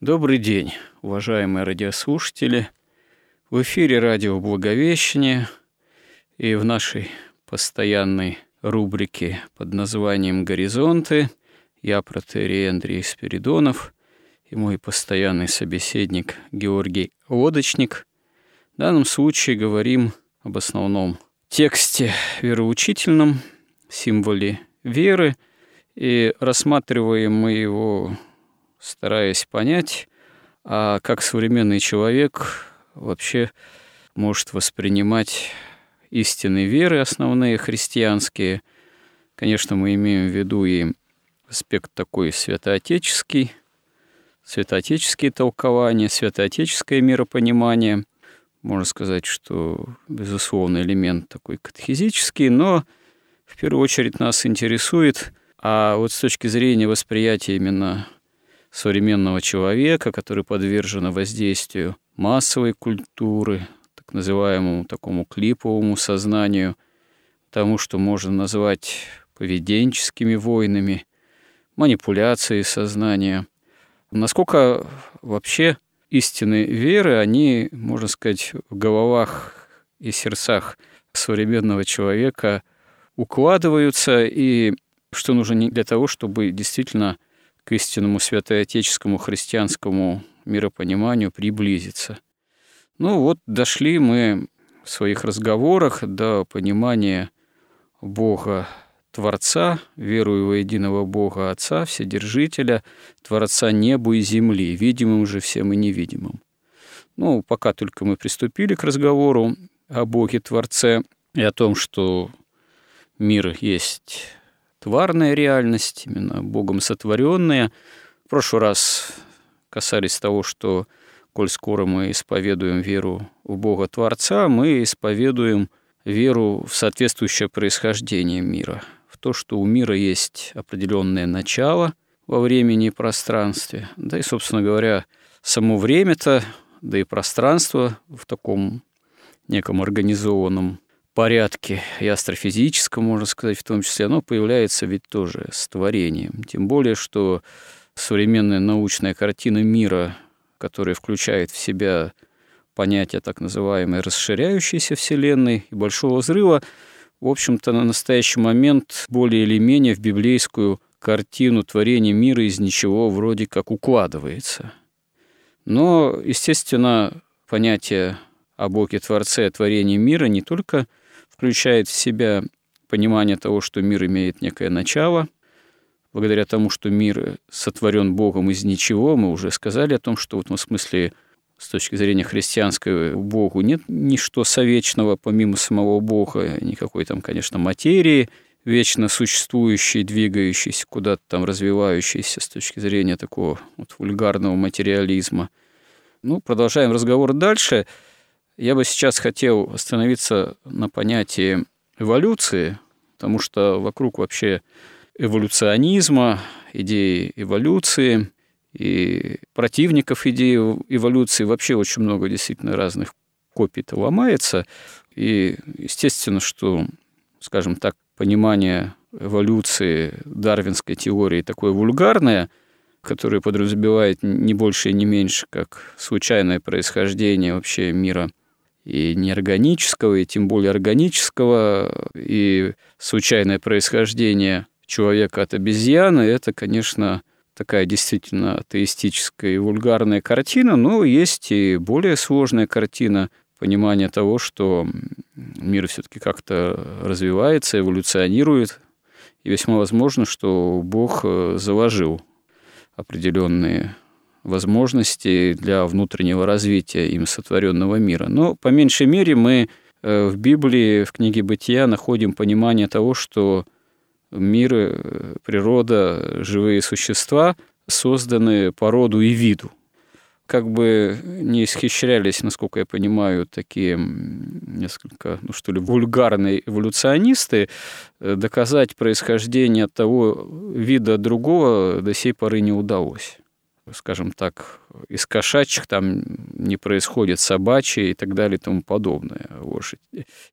Добрый день, уважаемые радиослушатели. В эфире Радио Благовещение и в нашей постоянной рубрике под названием «Горизонты» я, протоиерей Андрей Спиридонов, и мой постоянный собеседник Георгий Лодочник. В данном случае говорим об основном тексте вероучительном, символе веры, и рассматриваем мы его, стараясь понять, а как современный человек вообще может воспринимать истины веры, основные христианские. Конечно, мы имеем в виду и аспект такой святоотеческий, святоотеческие толкования, святоотеческое миропонимание. Можно сказать, что, безусловно, элемент такой катехизический, но в первую очередь нас интересует, а вот с точки зрения восприятия именно современного человека, который подвержен воздействию массовой культуры, так называемому такому клиповому сознанию, тому, что можно назвать поведенческими войнами, манипуляцией сознания. Насколько вообще истины веры, они, можно сказать, в головах и сердцах современного человека укладываются, и что нужно для того, чтобы действительно к истинному святоотеческому христианскому миропониманию приблизиться. Ну вот, дошли мы в своих разговорах до понимания Бога Творца, верую во единого Бога Отца, Вседержителя, Творца неба и земли, видимым же всем и невидимым. Ну, пока только мы приступили к разговору о Боге Творце и о том, что мир есть тварная реальность, именно Богом сотворенная. В прошлый раз касались того, что, коль скоро мы исповедуем веру в Бога Творца, мы исповедуем веру в соответствующее происхождение мира, в то, что у мира есть определенное начало во времени и пространстве, да и, собственно говоря, само время-то, да и пространство в таком неком организованном порядке, и астрофизическом, можно сказать, в том числе, оно появляется ведь тоже с творением. Тем более, что современная научная картина мира, которая включает в себя понятие так называемой расширяющейся Вселенной и Большого Взрыва, в общем-то, на настоящий момент более или менее в библейскую картину творения мира из ничего вроде как укладывается. Но, естественно, понятие о Боге Творце, о творении мира не только включает в себя понимание того, что мир имеет некое начало. Благодаря тому, что мир сотворен Богом из ничего, мы уже сказали о том, что в этом смысле, с точки зрения христианской, Богу нет ничто совечного помимо самого Бога, никакой там, конечно, материи, вечно существующей, двигающейся, куда-то там развивающейся с точки зрения такого вот вульгарного материализма. Ну, продолжаем разговор дальше. Я бы сейчас хотел остановиться на понятии эволюции, потому что вокруг вообще эволюционизма, идеи эволюции и противников идеи эволюции вообще очень много действительно разных копий-то ломается. И естественно, что, скажем так, понимание эволюции дарвинской теории такое вульгарное, которое подразумевает не больше и не меньше, как случайное происхождение вообще мира и неорганического, и тем более органического, и случайное происхождение человека от обезьяны, это, конечно, такая действительно атеистическая и вульгарная картина, но есть и более сложная картина понимания того, что мир все-таки как-то развивается, эволюционирует, и весьма возможно, что Бог заложил определенные возможности для внутреннего развития им сотворенного мира. Но по меньшей мере мы в Библии, в книге «Бытия» находим понимание того, что мир, природа, живые существа созданы по роду и виду. Как бы не исхищрялись, насколько я понимаю, такие несколько, вульгарные эволюционисты, доказать происхождение от того вида другого до сей поры не удалось. Скажем так, из кошачьих там не происходит собачьи и так далее и тому подобное.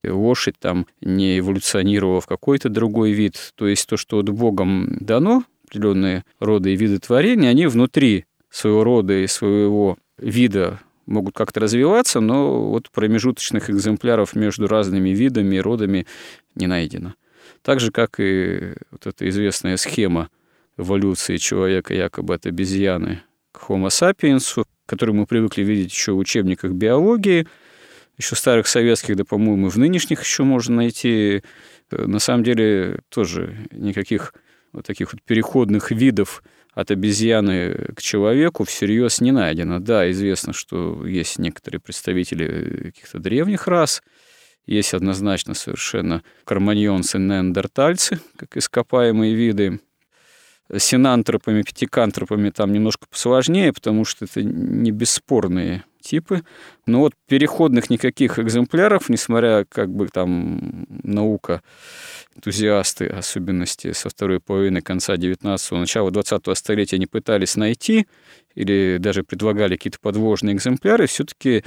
Лошадь там не эволюционировала в какой-то другой вид. То есть то, что вот Богом дано, определенные роды и виды творения, они внутри своего рода и своего вида могут как-то развиваться, но вот промежуточных экземпляров между разными видами и родами не найдено. Так же, как и вот эта известная схема эволюции человека якобы от обезьяны к Homo sapiens, которую мы привыкли видеть еще в учебниках биологии, еще старых советских, да, по-моему, и в нынешних еще можно найти. На самом деле тоже никаких вот таких вот переходных видов от обезьяны к человеку всерьез не найдено. Да, известно, что есть некоторые представители каких-то древних рас, есть однозначно совершенно кроманьонцы, неандертальцы, как ископаемые виды. С синантропами, питекантропами там немножко посложнее, потому что это не бесспорные типы. Но вот переходных никаких экземпляров, несмотря как бы там наука, энтузиасты, особенности со второй половины конца 19-го, начала 20-го столетия не пытались найти или даже предлагали какие-то подвижные экземпляры, все-таки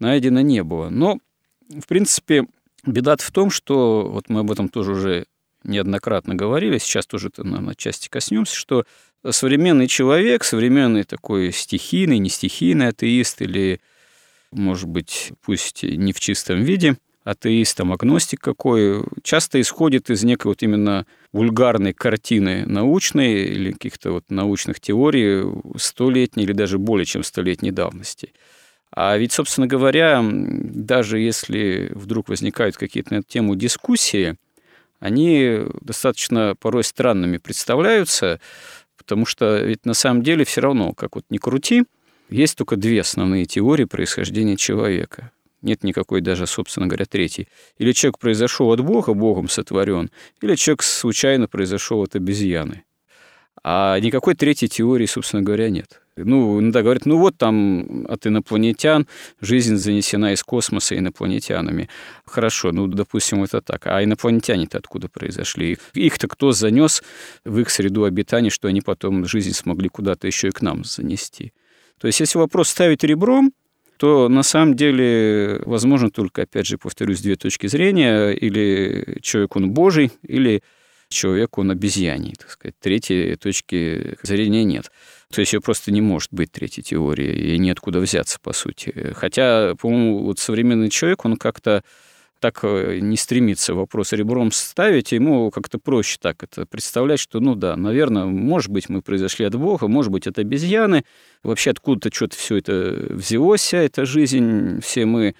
найдено не было. Но, в принципе, беда-то в том, что вот мы об этом тоже уже неоднократно говорили, сейчас тоже это, наверное, отчасти коснемся, что современный человек, современный такой стихийный, не стихийный атеист или, может быть, пусть не в чистом виде, атеист, там, агностик какой, часто исходит из некой вот именно вульгарной картины научной или каких-то вот научных теорий столетней или даже более чем столетней давности. А ведь, собственно говоря, даже если вдруг возникают какие-то на эту тему дискуссии, они достаточно порой странными представляются, потому что ведь на самом деле все равно, как вот ни крути, есть только две основные теории происхождения человека. Нет никакой даже, собственно говоря, третьей. Или человек произошел от Бога, Богом сотворен, или человек случайно произошел от обезьяны. А никакой третьей теории, собственно говоря, нет. Ну, иногда говорят, ну вот там от инопланетян жизнь занесена из космоса инопланетянами. Хорошо, ну, допустим, это так. А инопланетяне-то откуда произошли? Их-то кто занес в их среду обитания, что они потом жизнь смогли куда-то еще и к нам занести? То есть, если вопрос ставить ребром, то на самом деле возможно только, опять же, повторюсь, две точки зрения. Или человек он божий, или человек он обезьяний, так сказать. Третьей точки зрения нет. То есть ее просто не может быть третьей теории, и неоткуда взяться, по сути. Хотя, по-моему, вот современный человек, он как-то так не стремится вопрос ребром ставить, ему как-то проще так это представлять, что, ну да, наверное, может быть, мы произошли от Бога, может быть, от обезьяны, вообще откуда-то что-то все это взялось, вся эта жизнь, все мы.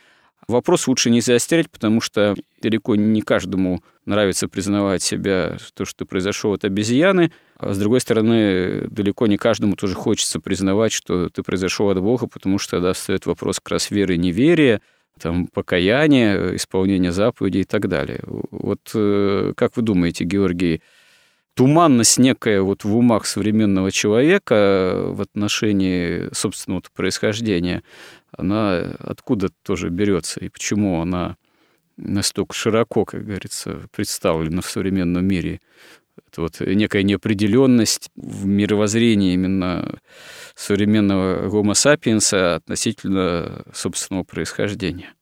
Вопрос лучше не заострять, потому что далеко не каждому нравится признавать себя, то, что произошел от обезьяны. А с другой стороны, далеко не каждому тоже хочется признавать, что ты произошел от Бога, потому что тогда встает вопрос как раз веры и неверия, там, покаяния, исполнения заповедей и так далее. Вот как вы думаете, Георгий, туманность некая вот в умах современного человека в отношении собственного происхождения, она откуда тоже берется и почему она настолько широко, как говорится, представлена в современном мире? Это вот некая неопределенность в мировоззрении именно современного Homo sapiens относительно собственного происхождения.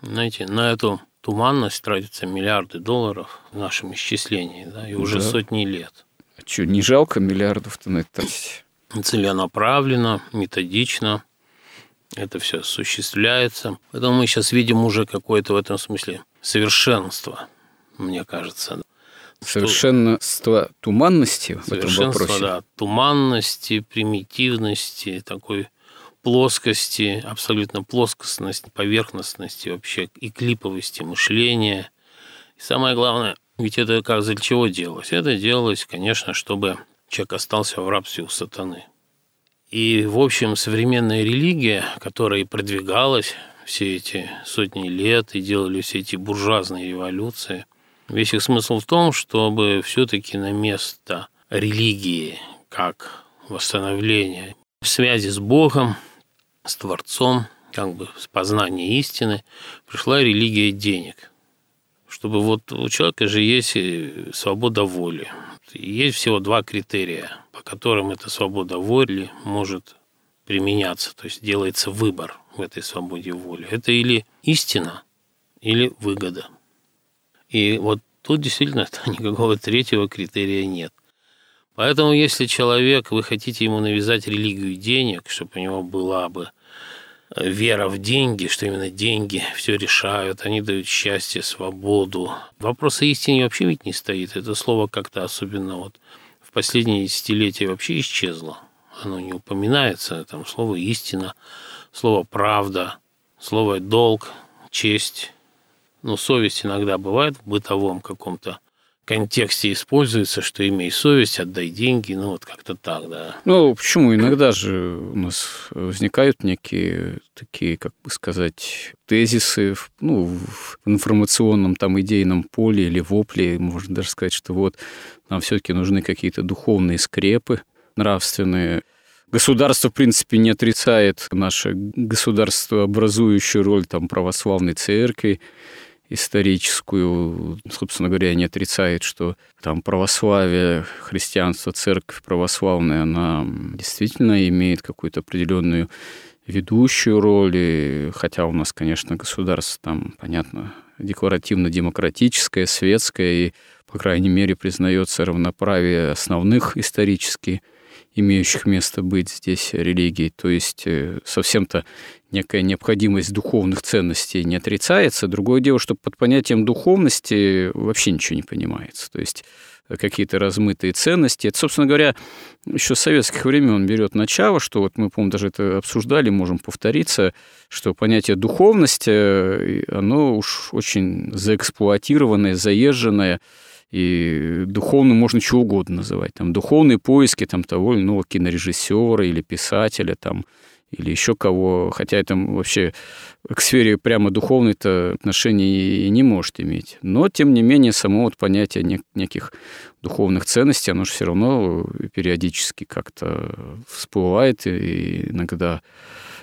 Знаете, на эту туманность, тратятся миллиарды долларов в нашем исчислении, да, и уже сотни лет. А что, не жалко миллиардов-то на это тратить? Целенаправленно, методично это все осуществляется. Поэтому мы сейчас видим уже какое-то в этом смысле совершенство, мне кажется. Совершенство туманности в этом вопросе? Да, туманности, примитивности, такой плоскости, абсолютно плоскостности, поверхностности вообще и клиповости мышления. И самое главное, ведь это как для чего делалось? Это делалось, конечно, чтобы человек остался в рабстве у сатаны. И, в общем, современная религия, которая и продвигалась все эти сотни лет, и делали все эти буржуазные революции, весь их смысл в том, чтобы все-таки на место религии как восстановления в связи с Богом, с Творцом, как бы с познанием истины, пришла религия денег. Чтобы вот у человека же есть свобода воли. Есть всего два критерия, по которым эта свобода воли может применяться, то есть делается выбор в этой свободе воли. Это или истина, или выгода. И вот тут действительно никакого третьего критерия нет. Поэтому если человек, вы хотите ему навязать религию денег, чтобы у него была бы вера в деньги, что именно деньги все решают, они дают счастье, свободу. Вопрос о истине вообще ведь не стоит. Это слово как-то особенно вот в последние десятилетия вообще исчезло. Оно не упоминается. Там слово истина, слово правда, слово долг, честь. Ну, совесть иногда бывает в бытовом каком-то контексте используется, что имей совесть, отдай деньги, ну вот как-то так, да. Ну, почему? Иногда же у нас возникают некие такие, как бы сказать, тезисы, ну, в информационном там идейном поле или вопле, можно даже сказать, что вот нам все-таки нужны какие-то духовные скрепы нравственные. Государство, в принципе, не отрицает наше государствообразующую роль там православной церкви, историческую, собственно говоря, не отрицает, что там православие, христианство, церковь православная, она действительно имеет какую-то определенную ведущую роль, и хотя у нас, конечно, государство там, понятно, декларативно-демократическое, светское, и, по крайней мере, признается равноправие основных исторически имеющих место быть здесь религий, то есть совсем-то некая необходимость духовных ценностей не отрицается. Другое дело, что под понятием духовности вообще ничего не понимается. То есть какие-то размытые ценности. Это, собственно говоря, еще с советских времен берет начало, что вот мы, по-моему, даже это обсуждали, можем повториться, что понятие духовности, оно уж очень заэксплуатированное, заезженное, и духовным можно чего угодно называть. Там духовные поиски там, того или иного кинорежиссера или писателя там, или еще кого. Хотя это вообще к сфере прямо духовной-то отношения и не может иметь. Но, тем не менее, само вот понятие неких духовных ценностей, оно же все равно периодически как-то всплывает. И иногда,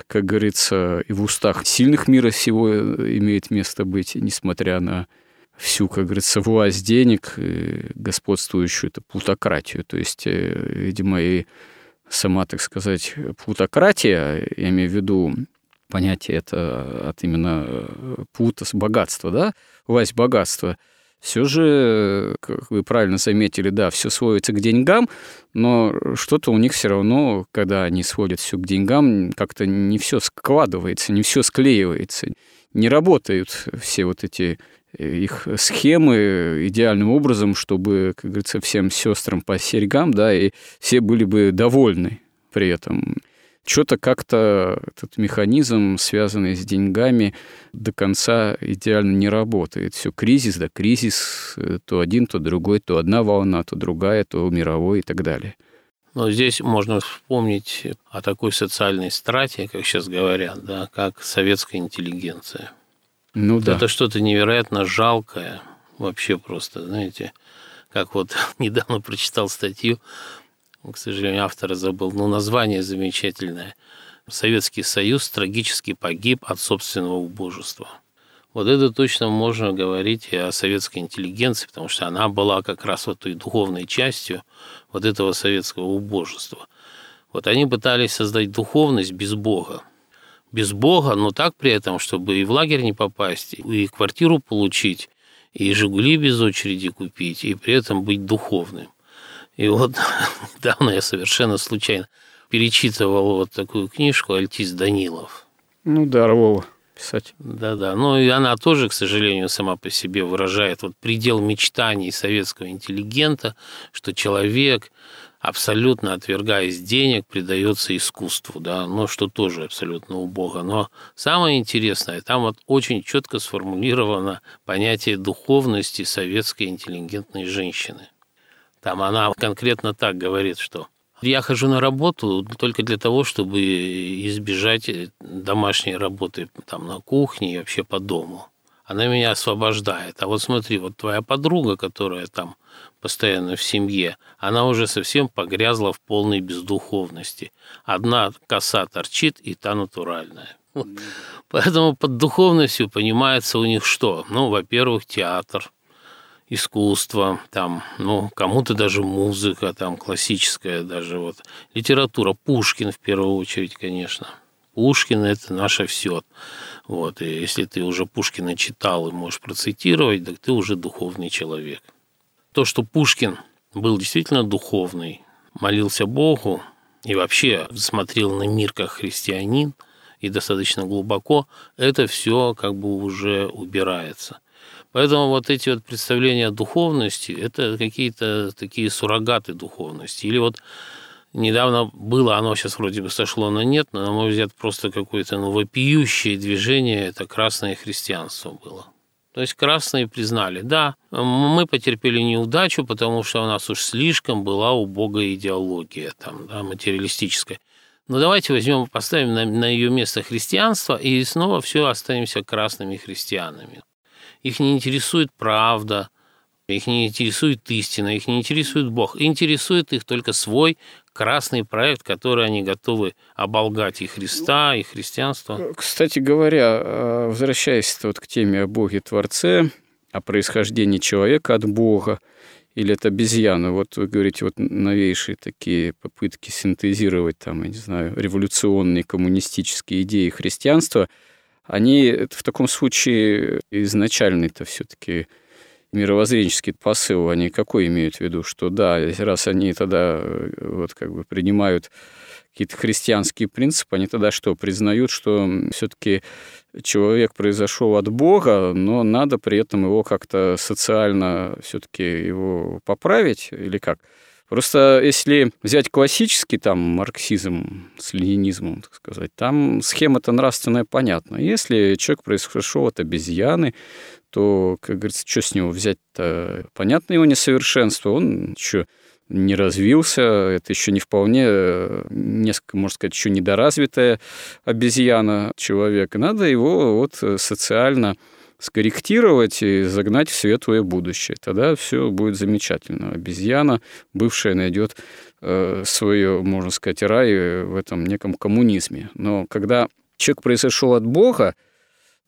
как говорится, и в устах сильных мира всего имеет место быть, несмотря на всю, как говорится, власть денег, господствующую это плутократию. То есть, видимо, и сама, так сказать, плутократия, я имею в виду понятие это от именно плута, богатства, да, власть богатства, все же, как вы правильно заметили, да, все сводится к деньгам, но что-то у них все равно, когда они сводят все к деньгам, как-то не все складывается, не все склеивается, не работают все вот эти их схемы идеальным образом, чтобы, как говорится, всем сестрам по серьгам, да, и все были бы довольны при этом. Что-то как-то этот механизм, связанный с деньгами, до конца идеально не работает. Все кризис, да кризис, то один, то другой, то одна волна, то другая, то мировой и так далее. Но здесь можно вспомнить о такой социальной страте, как сейчас говорят, да, как советская интеллигенция. Ну, да. Это что-то невероятно жалкое, вообще просто, знаете, как вот недавно прочитал статью, к сожалению, автора забыл, но название замечательное. «Советский Союз трагически погиб от собственного убожества». Вот это точно можно говорить и о советской интеллигенции, потому что она была как раз вот той духовной частью вот этого советского убожества. Вот они пытались создать духовность без Бога, без Бога, но так при этом, чтобы и в лагерь не попасть, и квартиру получить, и «Жигули» без очереди купить, и при этом быть духовным. И вот недавно я совершенно случайно перечитывал вот такую книжку «Альтист Данилов». Ну да, Рвова писать. Да-да, ну и она тоже, к сожалению, сама по себе выражает вот предел мечтаний советского интеллигента, что человек, абсолютно отвергаясь денег, предается искусству, да, но что тоже абсолютно убого. Но самое интересное, там вот очень четко сформулировано понятие духовности советской интеллигентной женщины. Там она конкретно так говорит, что я хожу на работу только для того, чтобы избежать домашней работы там, на кухне и вообще по дому. Она меня освобождает. А вот смотри, вот твоя подруга, которая там постоянно в семье, она уже совсем погрязла в полной бездуховности. Одна коса торчит, и та натуральная. Вот. Поэтому под духовностью понимается у них что? Ну, во-первых, театр, искусство, там, ну, кому-то даже музыка, там, классическая даже, вот, литература, Пушкин в первую очередь, конечно. Пушкин – это наше все. Вот, и если ты уже Пушкина читал и можешь процитировать, так ты уже духовный человек. То, что Пушкин был действительно духовный, молился Богу и вообще смотрел на мир как христианин и достаточно глубоко, это все как бы уже убирается. Поэтому вот эти вот представления о духовности – это какие-то такие суррогаты духовности. Или вот недавно было, оно сейчас вроде бы сошло на нет, но, на мой взгляд, просто какое-то вопиющее движение – это красное христианство было. То есть красные признали, да, мы потерпели неудачу, потому что у нас уж слишком была убогая идеология там, да, материалистическая. Но давайте возьмем, поставим на ее место христианство и снова все останемся красными христианами. Их не интересует правда, их не интересует истина, их не интересует Бог. Интересует их только свой красный проект, который они готовы оболгать и Христа, и христианство. Кстати говоря, возвращаясь вот к теме о Боге-творце, о происхождении человека от Бога или от обезьяны, вот вы говорите, вот новейшие такие попытки синтезировать, там, я не знаю, революционные коммунистические идеи христианства, они в таком случае изначально-то все-таки мировоззренческий посыл, они какой имеют в виду? Что да, раз они тогда вот как бы принимают какие-то христианские принципы, они тогда что, признают, что все-таки человек произошел от Бога, но надо при этом его как-то социально все-таки его поправить или как? Просто если взять классический там марксизм с ленинизмом, так сказать, там схема-то нравственная понятна. Если человек произошел от обезьяны, то, как говорится, что с него взять-то? Понятно его несовершенство, он еще не развился, это еще не вполне, несколько, можно сказать, еще недоразвитая обезьяна человека. Надо его вот социально скорректировать и загнать в светлое будущее. Тогда все будет замечательно. Обезьяна бывшая найдет свое, можно сказать, рай в этом неком коммунизме. Но когда человек произошел от Бога,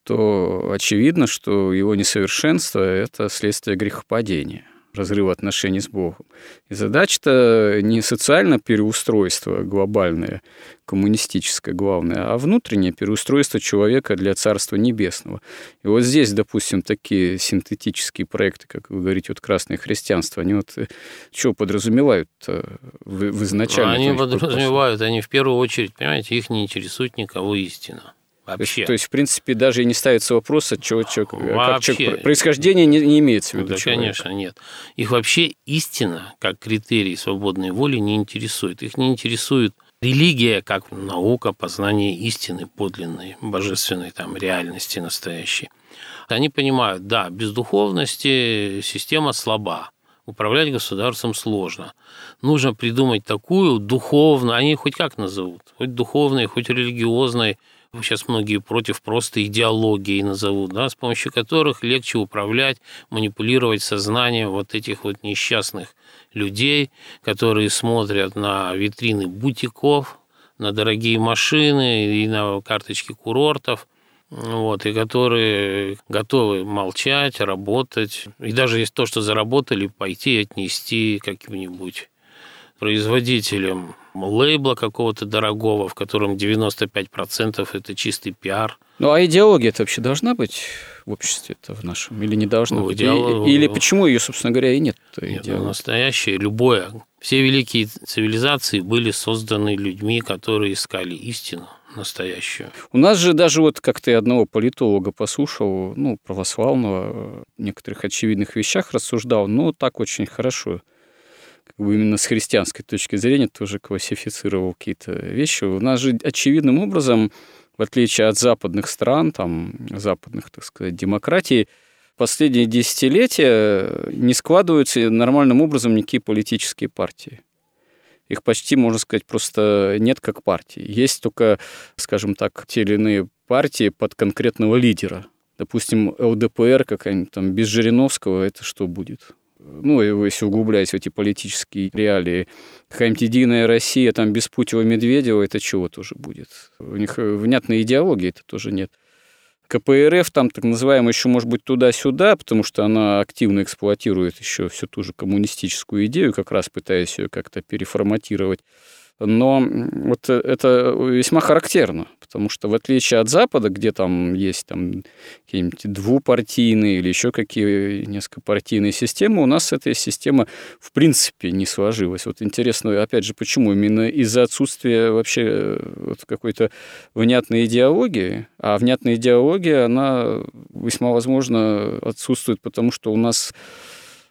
то очевидно, что его несовершенство – это следствие грехопадения, разрыва отношений с Богом. И задача-то не социальное переустройство глобальное, коммунистическое главное, а внутреннее переустройство человека для Царства Небесного. И вот здесь, допустим, такие синтетические проекты, как вы говорите, вот «Красное христианство», они вот что подразумевают-то в изначально? Они подразумевают, они в первую очередь, понимаете, их не интересует никого истина. Вообще. То есть, в принципе, даже и не ставится вопрос, от чего человек, как человек происхождение не имеется в виду. Да, конечно, нет. Их вообще истина, как критерий свободной воли, не интересует. Их не интересует религия, как наука, познание истины подлинной, божественной там, реальности настоящей. Они понимают, да, без духовности система слаба. Управлять государством сложно. Нужно придумать такую духовную, они хоть как назовут, хоть духовной, хоть религиозной, сейчас многие против просто идеологии назовут, да, с помощью которых легче управлять, манипулировать сознанием вот этих вот несчастных людей, которые смотрят на витрины бутиков, на дорогие машины и на карточки курортов, вот, и которые готовы молчать, работать, и даже если то, что заработали, пойти и отнести каким-нибудь производителям лейбла какого-то дорогого, в котором 95% это чистый пиар. Ну, а идеология-то вообще должна быть в обществе-то в нашем? Или не должна быть? Или почему ее, собственно говоря, и нет? Нет, настоящее, любое. Все великие цивилизации были созданы людьми, которые искали истину настоящую. У нас же даже вот как-то я одного политолога послушал, ну, православного, в некоторых очевидных вещах рассуждал, но так очень хорошо. Как бы именно с христианской точки зрения тоже классифицировал какие-то вещи. У нас же очевидным образом, в отличие от западных стран, там, западных, так сказать, демократий, последние десятилетия не складываются нормальным образом никакие политические партии. Их почти, можно сказать, просто нет как партии. Есть только, скажем так, те или иные партии под конкретного лидера. Допустим, ЛДПР какая-нибудь там, без Жириновского, это что будет? Ну, если углубляясь в эти политические реалии, какая-нибудь «Единая Россия», там, Беспутева-Медведева, это чего тоже будет? У них внятной идеологии это тоже нет. КПРФ, там, так называемая, еще, может быть, туда-сюда, потому что она активно эксплуатирует еще всю ту же коммунистическую идею, как раз пытаясь ее как-то переформатировать. Но вот это весьма характерно, потому что в отличие от Запада, где там есть там, какие-нибудь двупартийные или еще какие-то несколько-партийные системы, у нас эта система в принципе не сложилась. Вот интересно, опять же, почему? Именно из-за отсутствия вообще вот какой-то внятной идеологии, а внятная идеология, она весьма возможно отсутствует, потому что у нас...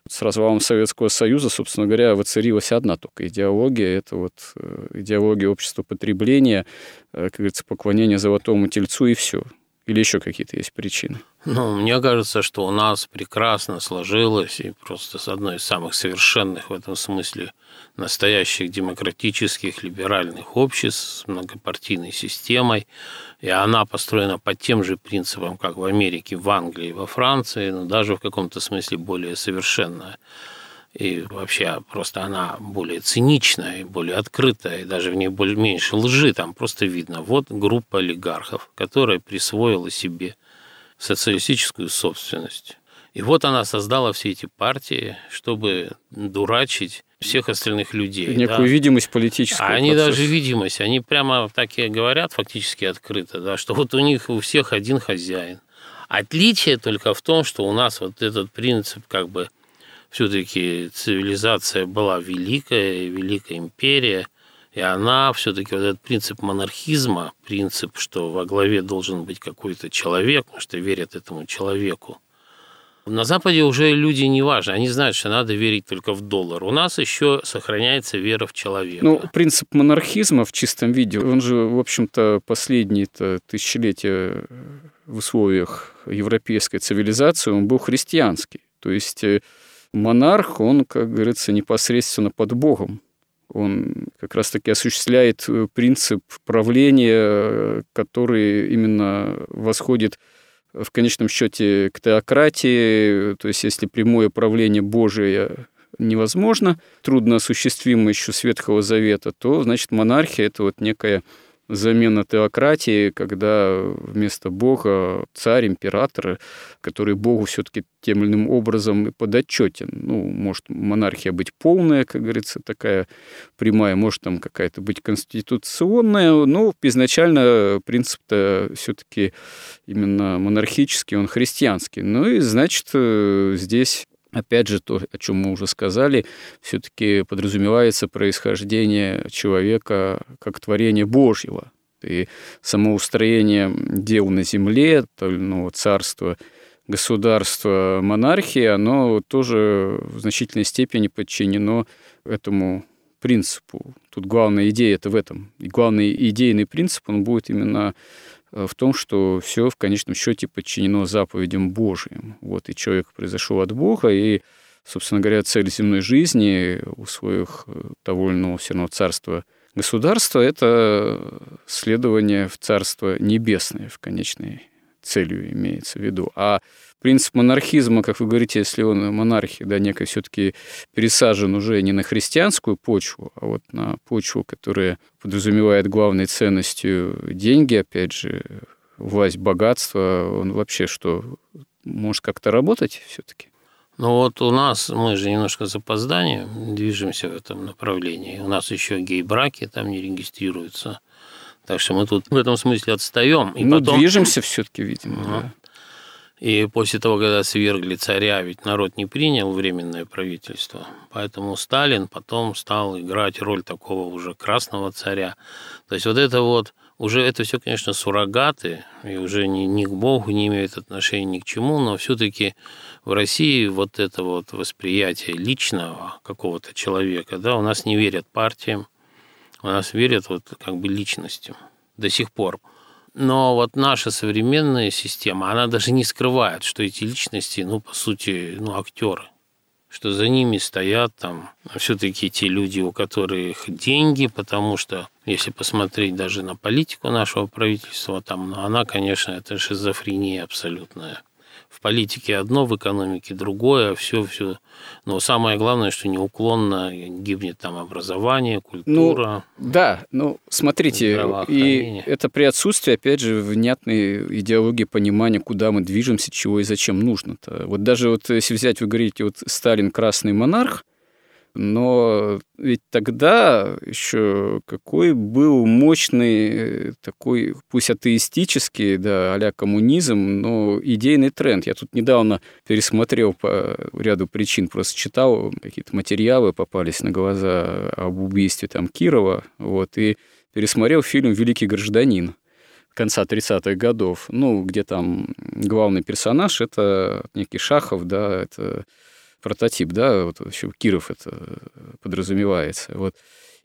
С развалом Советского Союза, собственно говоря, воцарилась одна только идеология. Это вот идеология общества потребления, как говорится, поклонение золотому тельцу и все. Или еще какие-то есть причины? Ну, мне кажется, что у нас прекрасно сложилось и просто с одной из самых совершенных в этом смысле настоящих демократических либеральных обществ с многопартийной системой. И она построена по тем же принципам, как в Америке, в Англии, во Франции, но даже в каком-то смысле более совершенная. И вообще просто она более циничная и более открытая, и даже в ней меньше лжи. Там просто видно, вот группа олигархов, которая присвоила себе социалистическую собственность. И вот она создала все эти партии, чтобы дурачить всех остальных людей. Некую видимость политическую. А они даже видимость, они прямо так и говорят фактически открыто, да, что вот у них у всех один хозяин. Отличие только в том, что у нас вот этот принцип как бы все-таки цивилизация была великая, великая империя, и она все-таки вот этот принцип монархизма, принцип, что во главе должен быть какой-то человек, потому что верят этому человеку. На Западе уже люди неважны, они знают, что надо верить только в доллар. У нас еще сохраняется вера в человека. Ну, принцип монархизма в чистом виде, он же, в общем-то, последние-то тысячелетия в условиях европейской цивилизации, он был христианский, то есть... Монарх, он, как говорится, непосредственно под Богом. Он как раз-таки осуществляет принцип правления, который именно восходит в конечном счете к теократии. То есть, если прямое правление Божие невозможно, трудно осуществимо еще с Ветхого Завета, то, значит, монархия – это вот некая замена теократии, когда вместо Бога царь, император, который Богу все-таки тем или иным образом подотчетен. Ну, может монархия быть полная, как говорится, такая прямая, может там какая-то быть конституционная, но изначально принцип-то все-таки именно монархический, он христианский. Ну и значит, здесь... Опять же, то, о чем мы уже сказали, все-таки подразумевается происхождение человека как творение Божьего. И самоустроение дел на земле, ну, царства, государства, монархии, оно тоже в значительной степени подчинено этому принципу. Тут главная идея – это в этом. И главный идейный принцип, он будет именно... в том, что все в конечном счете подчинено заповедям Божьим. Вот, и человек произошел от Бога, и, собственно говоря, цель земной жизни в условиях того или иного все равно царства государства – это следование в царство небесное, в конечной целью имеется в виду. А принцип монархизма, как вы говорите, если он монархия, да, некой все-таки пересажен уже не на христианскую почву, а вот на почву, которая подразумевает главной ценностью деньги, опять же, власть, богатство, он вообще что, может как-то работать все-таки? Но вот у нас, мы же немножко с запозданием движемся в этом направлении. У нас еще гей-браки там не регистрируются. Так что мы тут в этом смысле отстаем. И ну, потом... движемся все-таки, видимо. Ну, да. И после того, когда свергли царя, ведь народ не принял временное правительство, поэтому Сталин потом стал играть роль такого уже красного царя. То есть вот это вот, уже это все, конечно, суррогаты, и уже ни к Богу не имеют отношения ни к чему, но все-таки в России вот это вот восприятие личного какого-то человека, да, у нас не верят партиям, у нас верят вот как бы личностям до сих пор. Но вот наша современная система, она даже не скрывает, что эти личности, ну, по сути, ну, актеры, что за ними стоят там все-таки те люди, у которых деньги, потому что, если посмотреть даже на политику нашего правительства, там, ну, она, конечно, это шизофрения абсолютная. В политике одно, в экономике другое, все. Но самое главное, что неуклонно гибнет там образование, культура. Ну, да, ну смотрите, и это при отсутствии, опять же, внятной идеологии понимания, куда мы движемся, чего и зачем нужно-то. Вот даже вот если взять, вы говорите, вот Сталин красный монарх, но ведь тогда еще какой был мощный такой, пусть атеистический, да, а-ля коммунизм, но идейный тренд. Я тут недавно пересмотрел по ряду причин, просто читал, какие-то материалы попались на глаза об убийстве там Кирова, вот, и пересмотрел фильм «Великий гражданин» конца 30-х годов, ну, где там главный персонаж – это некий Шахов, да, это... прототип, да, вот еще Киров это подразумевается, вот.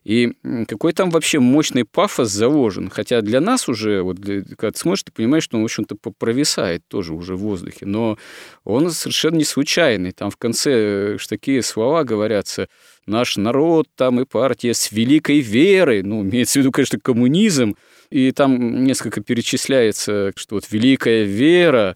И какой там вообще мощный пафос заложен, хотя для нас уже, вот, когда ты смотришь, ты понимаешь, что он, в общем-то, провисает тоже уже в воздухе, но он совершенно не случайный, там в конце такие слова говорятся: «Наш народ там и партия с великой верой», ну, имеется в виду, конечно, коммунизм, и там несколько перечисляется, что вот «великая вера»,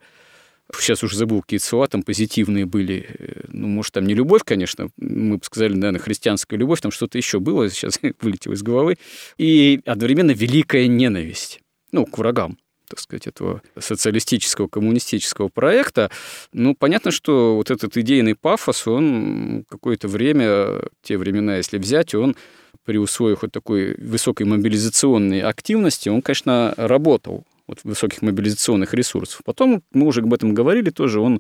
сейчас уже забыл, какие слова там позитивные были. Ну, может, там не любовь, конечно. Мы бы сказали, наверное, христианская любовь. Там что-то еще было, сейчас вылетело из головы. И одновременно великая ненависть, ну, к врагам, так сказать, этого социалистического, коммунистического проекта. Ну, понятно, что вот этот идейный пафос, он какое-то время, те времена, если взять, он при условиях вот такой высокой мобилизационной активности, он, конечно, работал. Вот высоких мобилизационных ресурсов. Потом, мы уже об этом говорили тоже, он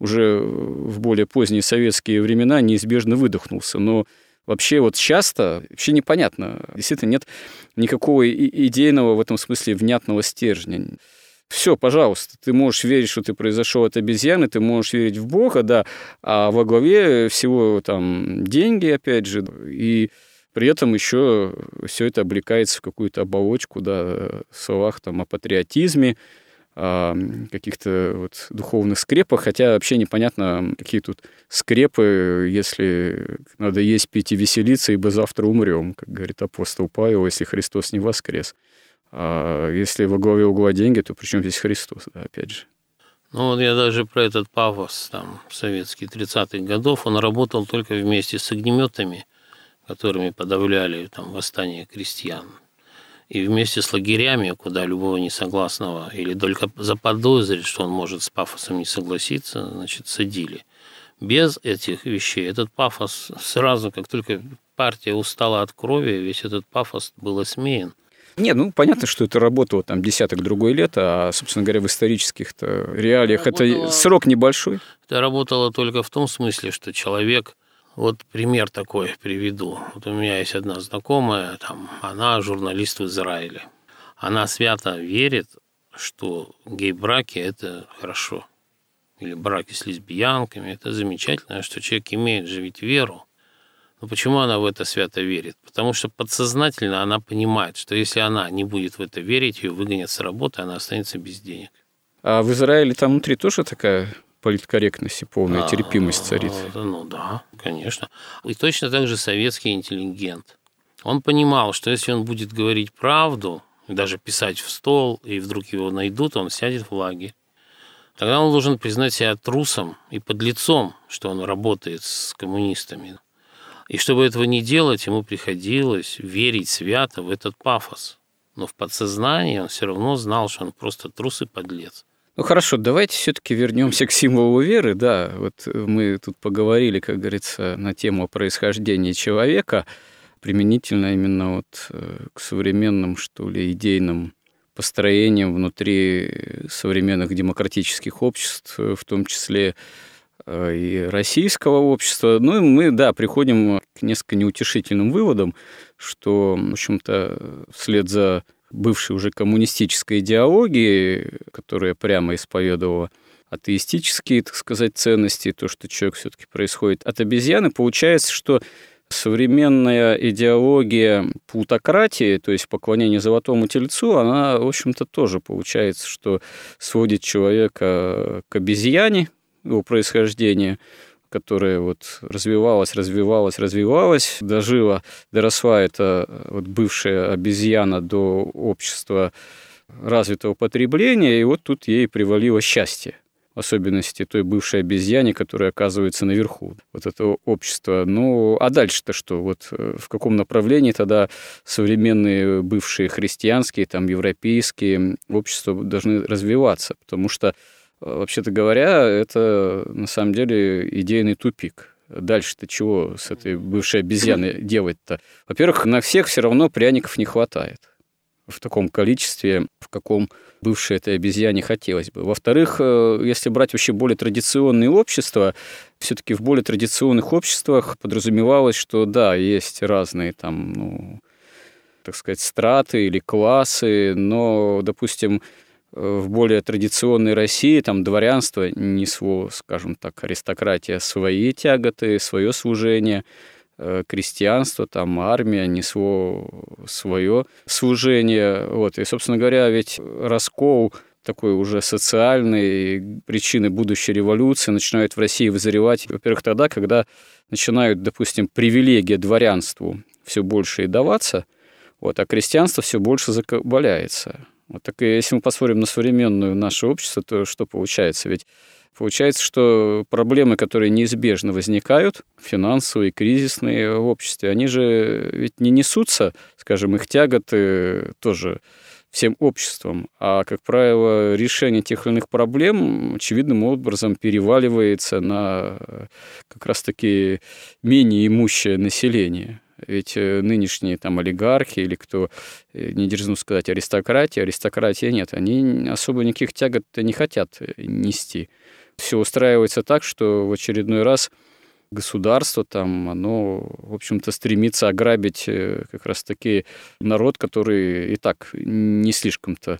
уже в более поздние советские времена неизбежно выдохнулся. Но вообще вот сейчас-то вообще непонятно. Действительно, нет никакого идейного, в этом смысле, внятного стержня. Все, пожалуйста, ты можешь верить, что ты произошел от обезьяны, ты можешь верить в Бога, да, а во главе всего там деньги, опять же, и... При этом еще все это облекается в какую-то оболочку, да, в словах там, о патриотизме, о каких-то вот духовных скрепах, хотя вообще непонятно, какие тут скрепы, если надо есть, пить и веселиться, ибо завтра умрем, как говорит апостол Павел, если Христос не воскрес. А если во главе угла деньги, то при чем здесь Христос, да, опять же. Ну, вот я даже про этот пафос там, советский 30-х годов, он работал только вместе с огнеметами, которыми подавляли там восстание крестьян. И вместе с лагерями, куда любого несогласного или только заподозрит, что он может с пафосом не согласиться, значит, садили. Без этих вещей этот пафос сразу, как только партия устала от крови, весь этот пафос был осмеян. Нет, ну, понятно, что это работало там десяток другой лет, а, собственно говоря, в исторических-то реалиях это срок небольшой. Это работало только в том смысле, что человек... Вот пример такой приведу. Вот у меня есть одна знакомая, там, она журналист в Израиле. Она свято верит, что гей-браки – это хорошо. Или браки с лесбиянками – это замечательно, что человек имеет же ведь веру. Но почему она в это свято верит? Потому что подсознательно она понимает, что если она не будет в это верить, ее выгонят с работы, она останется без денег. А в Израиле там внутри тоже такая... политкорректность и полная терпимость царит. Ну да, конечно. И точно так же советский интеллигент. Он понимал, что если он будет говорить правду, даже писать в стол, и вдруг его найдут, он сядет в лагерь. Тогда он должен признать себя трусом и подлецом, что он работает с коммунистами. И чтобы этого не делать, ему приходилось верить свято в этот пафос. Но в подсознании он все равно знал, что он просто трус и подлец. Ну хорошо, давайте все-таки вернемся к символу веры. Да, вот мы тут поговорили, как говорится, на тему происхождения человека, применительно именно вот к современным, что ли, идейным построениям внутри современных демократических обществ, в том числе и российского общества. Ну и мы, да, приходим к несколько неутешительным выводам, что, в общем-то, вслед за бывшей уже коммунистической идеологией, которая прямо исповедовала атеистические, так сказать, ценности, то, что человек все-таки происходит от обезьяны, получается, что современная идеология плутократии, то есть поклонение золотому тельцу, она, в общем-то, тоже получается, что сводит человека к обезьяне, его происхождение, которое вот развивалось, доросла эта вот бывшая обезьяна до общества развитого потребления, и вот тут ей привалило счастье. Особенности той бывшей обезьяне, которая оказывается наверху вот этого общества. Ну, а дальше-то что? Вот в каком направлении тогда современные бывшие христианские, там, европейские общества должны развиваться? Потому что, вообще-то говоря, это на самом деле идейный тупик. Дальше-то чего с этой бывшей обезьяной делать-то? Во-первых, на всех все равно пряников не хватает в таком количестве, в каком бывшей этой обезьяне хотелось бы. Во-вторых, если брать вообще более традиционные общества, все-таки в более традиционных обществах подразумевалось, что да, есть разные там, ну, так сказать, страты или классы, но, допустим, в более традиционной России там дворянство несло, скажем так, аристократия свои тяготы, свое служение, крестьянство, там армия несло свое служение. Вот. И, собственно говоря, ведь раскол такой уже социальный, причины будущей революции начинают в России вызревать, во-первых, тогда, когда начинают, допустим, привилегии дворянству все больше и даваться, вот, а крестьянство все больше закабаляется. Вот так, если мы посмотрим на современное наше общество, то что получается? Ведь получается, что проблемы, которые неизбежно возникают, финансовые, кризисные в обществе, они же ведь не несутся, скажем, их тяготы тоже всем обществом, а, как правило, решение тех или иных проблем очевидным образом переваливается на как раз-таки менее имущее население. Ведь нынешние там олигархи или кто, не дерзну сказать, аристократия нет, они особо никаких тягот не хотят нести. Все устраивается так, что в очередной раз государство там, оно, в общем-то, стремится ограбить как раз-таки народ, который и так не слишком-то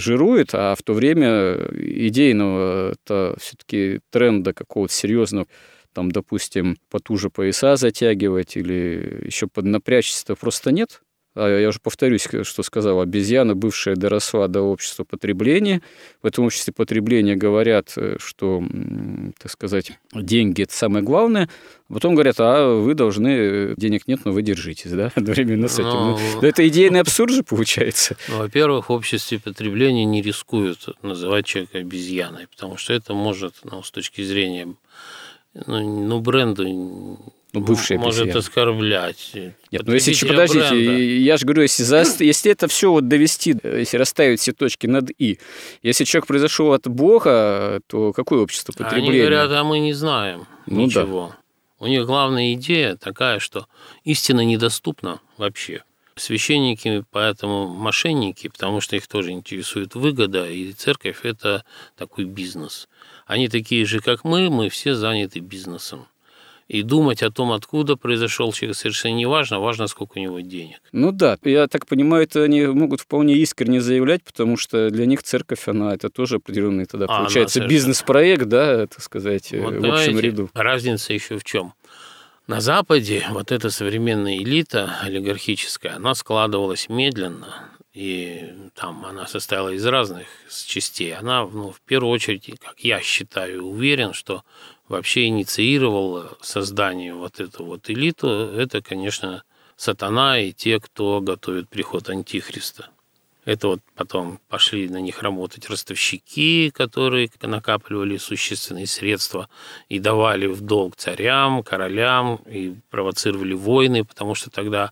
жирует, а в то время идейного-то все-таки тренда какого-то серьезного там, допустим, потуже пояса затягивать или еще поднапрячься-то просто нет. А я уже повторюсь, что сказал, обезьяна бывшая доросла до общества потребления. В этом обществе потребления говорят, что, так сказать, деньги – это самое главное. Потом говорят, а вы должны, денег нет, но вы держитесь, да, одновременно с этим. Но... Да это идейный абсурд же получается. Ну, во-первых, в обществе потребления не рискуют называть человека обезьяной, потому что это может, ну, с точки зрения... Ну, бренду бывшая может обезьяна оскорблять. Нет, ну если, подождите, бренда. Я же говорю, если это все вот довести, если расставить все точки над «и», если человек произошел от Бога, то какое общество потребления? Они говорят, а мы не знаем ничего. Да. У них главная идея такая, что истина недоступна вообще. Священники, поэтому мошенники, потому что их тоже интересует выгода, и церковь – это такой бизнес. Они такие же, как мы все заняты бизнесом. И думать о том, откуда произошел человек, совершенно не важно, важно, сколько у него денег. Ну да, я так понимаю, это они могут вполне искренне заявлять, потому что для них церковь, она это тоже определенный тогда, получается, бизнес-проект, да, так сказать, вот в общем ряду. Разница еще в чем? На Западе вот эта современная элита олигархическая, она складывалась медленно, и там она состояла из разных частей. Она, ну, в первую очередь, как я считаю, уверен, что вообще инициировала создание вот эту вот элиту. Это, конечно, сатана и те, кто готовит приход Антихриста. Это вот потом пошли на них работать ростовщики, которые накапливали существенные средства и давали в долг царям, королям, и провоцировали войны, потому что тогда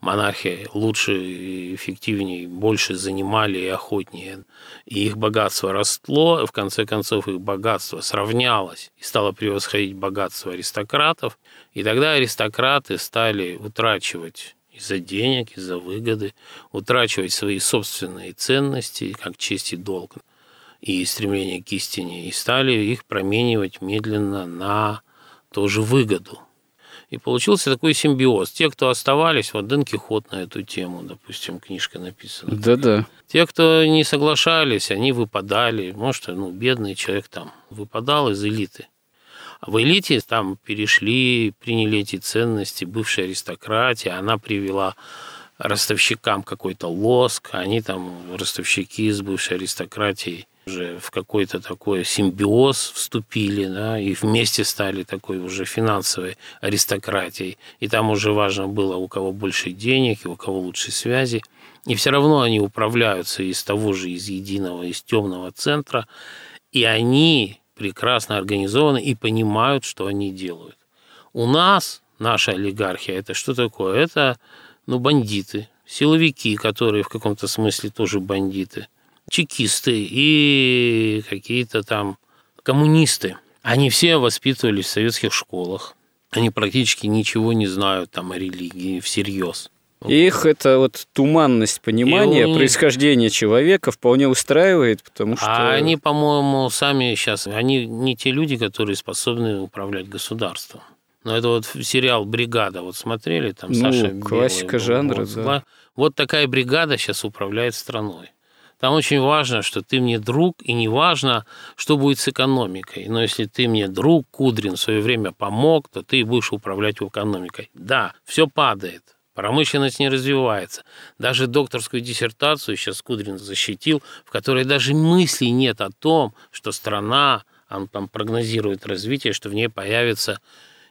монархи лучше, эффективнее, больше занимали и охотнее. И их богатство росло, и в конце концов их богатство сравнялось и стало превосходить богатство аристократов. И тогда аристократы стали утрачивать из-за денег, из-за выгоды, утрачивать свои собственные ценности, как честь и долг, и стремление к истине, и стали их променивать медленно на ту же выгоду. И получился такой симбиоз. Те, кто оставались, вот Дон Кихот на эту тему, допустим, книжка написана. Да-да. Те, кто не соглашались, они выпадали. Может, бедный человек там выпадал из элиты. В элите там перешли, приняли эти ценности, бывшая аристократия, она привела ростовщикам какой-то лоск, они там, ростовщики с бывшей аристократией, уже в какой-то такой симбиоз вступили, да, и вместе стали такой уже финансовой аристократией. И там уже важно было, у кого больше денег, и у кого лучше связи. И все равно они управляются из того же, из единого, из темного центра, и они прекрасно организованы и понимают, что они делают. У нас, наша олигархия, это что такое? Это, бандиты, силовики, которые в каком-то смысле тоже бандиты, чекисты и какие-то там коммунисты. Они все воспитывались в советских школах. Они практически ничего не знают там о религии всерьез. Их это вот туманность понимания, происхождения человека вполне устраивает, потому что... А они, по-моему, сами сейчас... Они не те люди, которые способны управлять государством. Но это вот сериал «Бригада», вот смотрели, там Саша Белый. Классика жанра, вот, да. Вот такая бригада сейчас управляет страной. Там очень важно, что ты мне друг, и не важно, что будет с экономикой. Но если ты мне друг, Кудрин в свое время помог, то ты будешь управлять экономикой. Да, все падает. Промышленность не развивается. Даже докторскую диссертацию сейчас Кудрин защитил, в которой даже мыслей нет о том, что страна, он там прогнозирует развитие, что в ней появится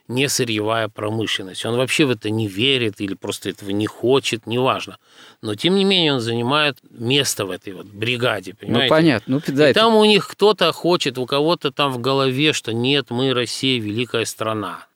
не сырьевая промышленность. Он вообще в это не верит или просто этого не хочет, неважно. Но, тем не менее, он занимает место в этой вот бригаде, понимаете? Понятно. И там у них кто-то хочет, у кого-то там в голове, что нет, мы, Россия, великая страна.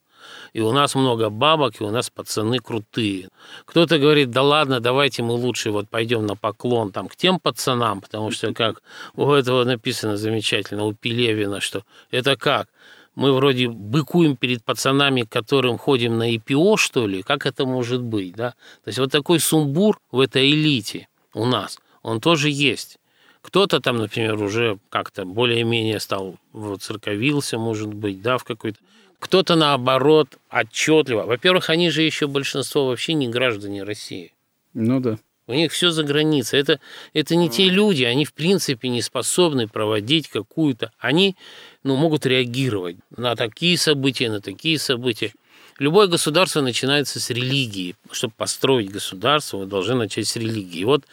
И у нас много бабок, и у нас пацаны крутые. Кто-то говорит, да ладно, давайте мы лучше вот пойдем на поклон там, к тем пацанам, потому что, как у этого написано замечательно, у Пелевина, что это как? Мы вроде быкуем перед пацанами, к которым ходим на ИПО, что ли? Как это может быть, да? То есть вот такой сумбур в этой элите у нас, он тоже есть. Кто-то там, например, уже как-то более-менее стал, церковился, может быть, да, в какой-то... Кто-то, наоборот, отчетливо. Во-первых, они же еще большинство вообще не граждане России. Да. У них все за границей. Это не те люди, они, в принципе, не способны проводить какую-то... Они могут реагировать на такие события, на такие события. Любое государство начинается с религии. Чтобы построить государство, вы должны начать с религии. Вот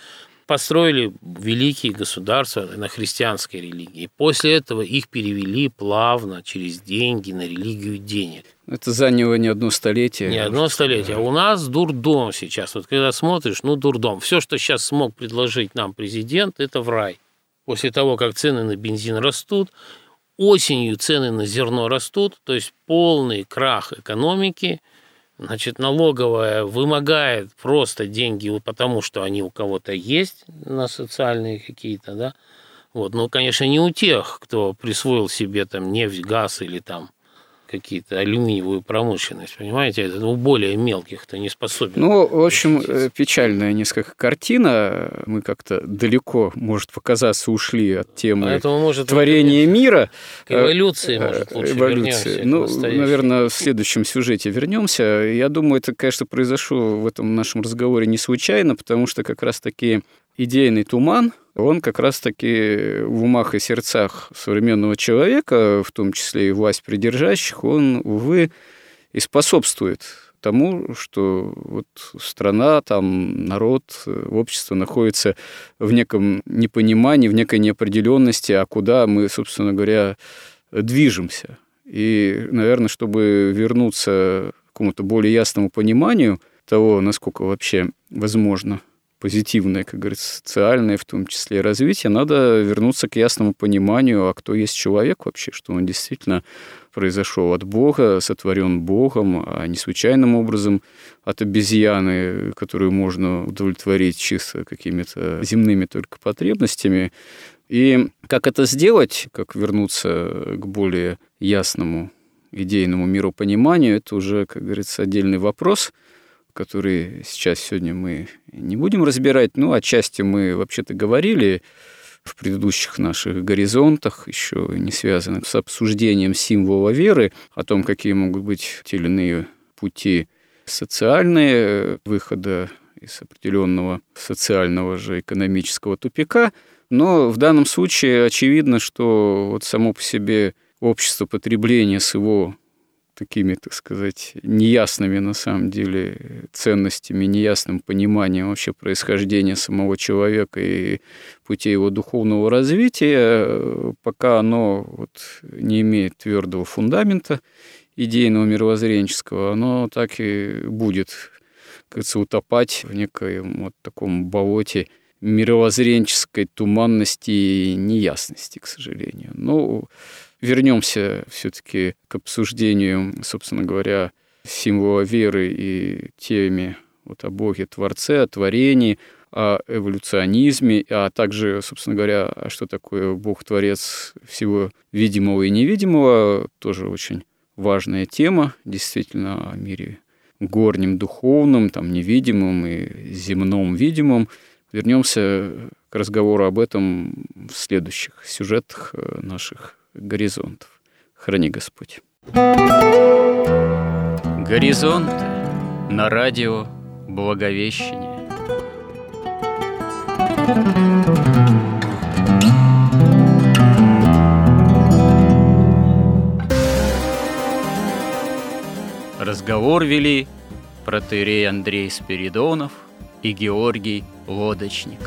построили великие государства на христианской религии. После этого их перевели плавно через деньги на религию денег. Это заняло не одно столетие. Не одно столетие. А у нас дурдом сейчас. Вот когда смотришь, дурдом. Все, что сейчас смог предложить нам президент, это в рай. После того, как цены на бензин растут, осенью цены на зерно растут, то есть полный крах экономики. Значит, налоговая вымогает просто деньги, потому что они у кого-то есть на социальные какие-то, да. Вот. Но, конечно, не у тех, кто присвоил себе там нефть, газ или там какие-то алюминиевую промышленность, понимаете? Это у более мелких, кто не способен. В общем, печальная несколько картина. Мы как-то далеко, может показаться, ушли от темы творения мира. К эволюции, может, лучше вернемся. Наверное, в следующем сюжете вернемся. Я думаю, это, конечно, произошло в этом нашем разговоре не случайно, потому что как раз-таки идейный туман, он как раз-таки в умах и сердцах современного человека, в том числе и власть придержащих, он, увы, и способствует тому, что вот страна, там, народ, общество находится в неком непонимании, в некой неопределенности, а куда мы, собственно говоря, движемся. И, наверное, чтобы вернуться к какому-то более ясному пониманию того, насколько вообще возможно позитивное, как говорится, социальное, в том числе развитие, надо вернуться к ясному пониманию, а кто есть человек вообще, что он действительно произошел от Бога, сотворен Богом, а не случайным образом от обезьяны, которую можно удовлетворить чисто какими-то земными только потребностями. И как это сделать, как вернуться к более ясному идейному миропониманию, это уже, как говорится, отдельный вопрос, который сейчас сегодня мы не будем разбирать. Ну, отчасти мы вообще-то говорили в предыдущих наших горизонтах, еще не связанных с обсуждением символа веры, о том, какие могут быть те или иные пути социальные, выхода из определенного социального же экономического тупика. Но в данном случае очевидно, что вот само по себе общество потребления с его такими, так сказать, неясными на самом деле ценностями, неясным пониманием вообще происхождения самого человека и путей его духовного развития, пока оно вот не имеет твердого фундамента идейного мировоззренческого, оно так и будет, как говорится, утопать в некоем вот таком болоте мировоззренческой туманности и неясности, к сожалению. Но вернемся все-таки к обсуждению, собственно говоря, символа веры и теме вот о Боге Творце, о творении, о эволюционизме, а также, собственно говоря, что такое Бог-Творец всего видимого и невидимого. Тоже очень важная тема, действительно, о мире горнем, духовном, там, невидимом и земном видимом. Вернемся к разговору об этом в следующих сюжетах наших горизонтов. Храни Господь. Горизонт на радио Благовещение. Разговор вели протоиерей Андрей Спиридонов и Георгий Лодочник.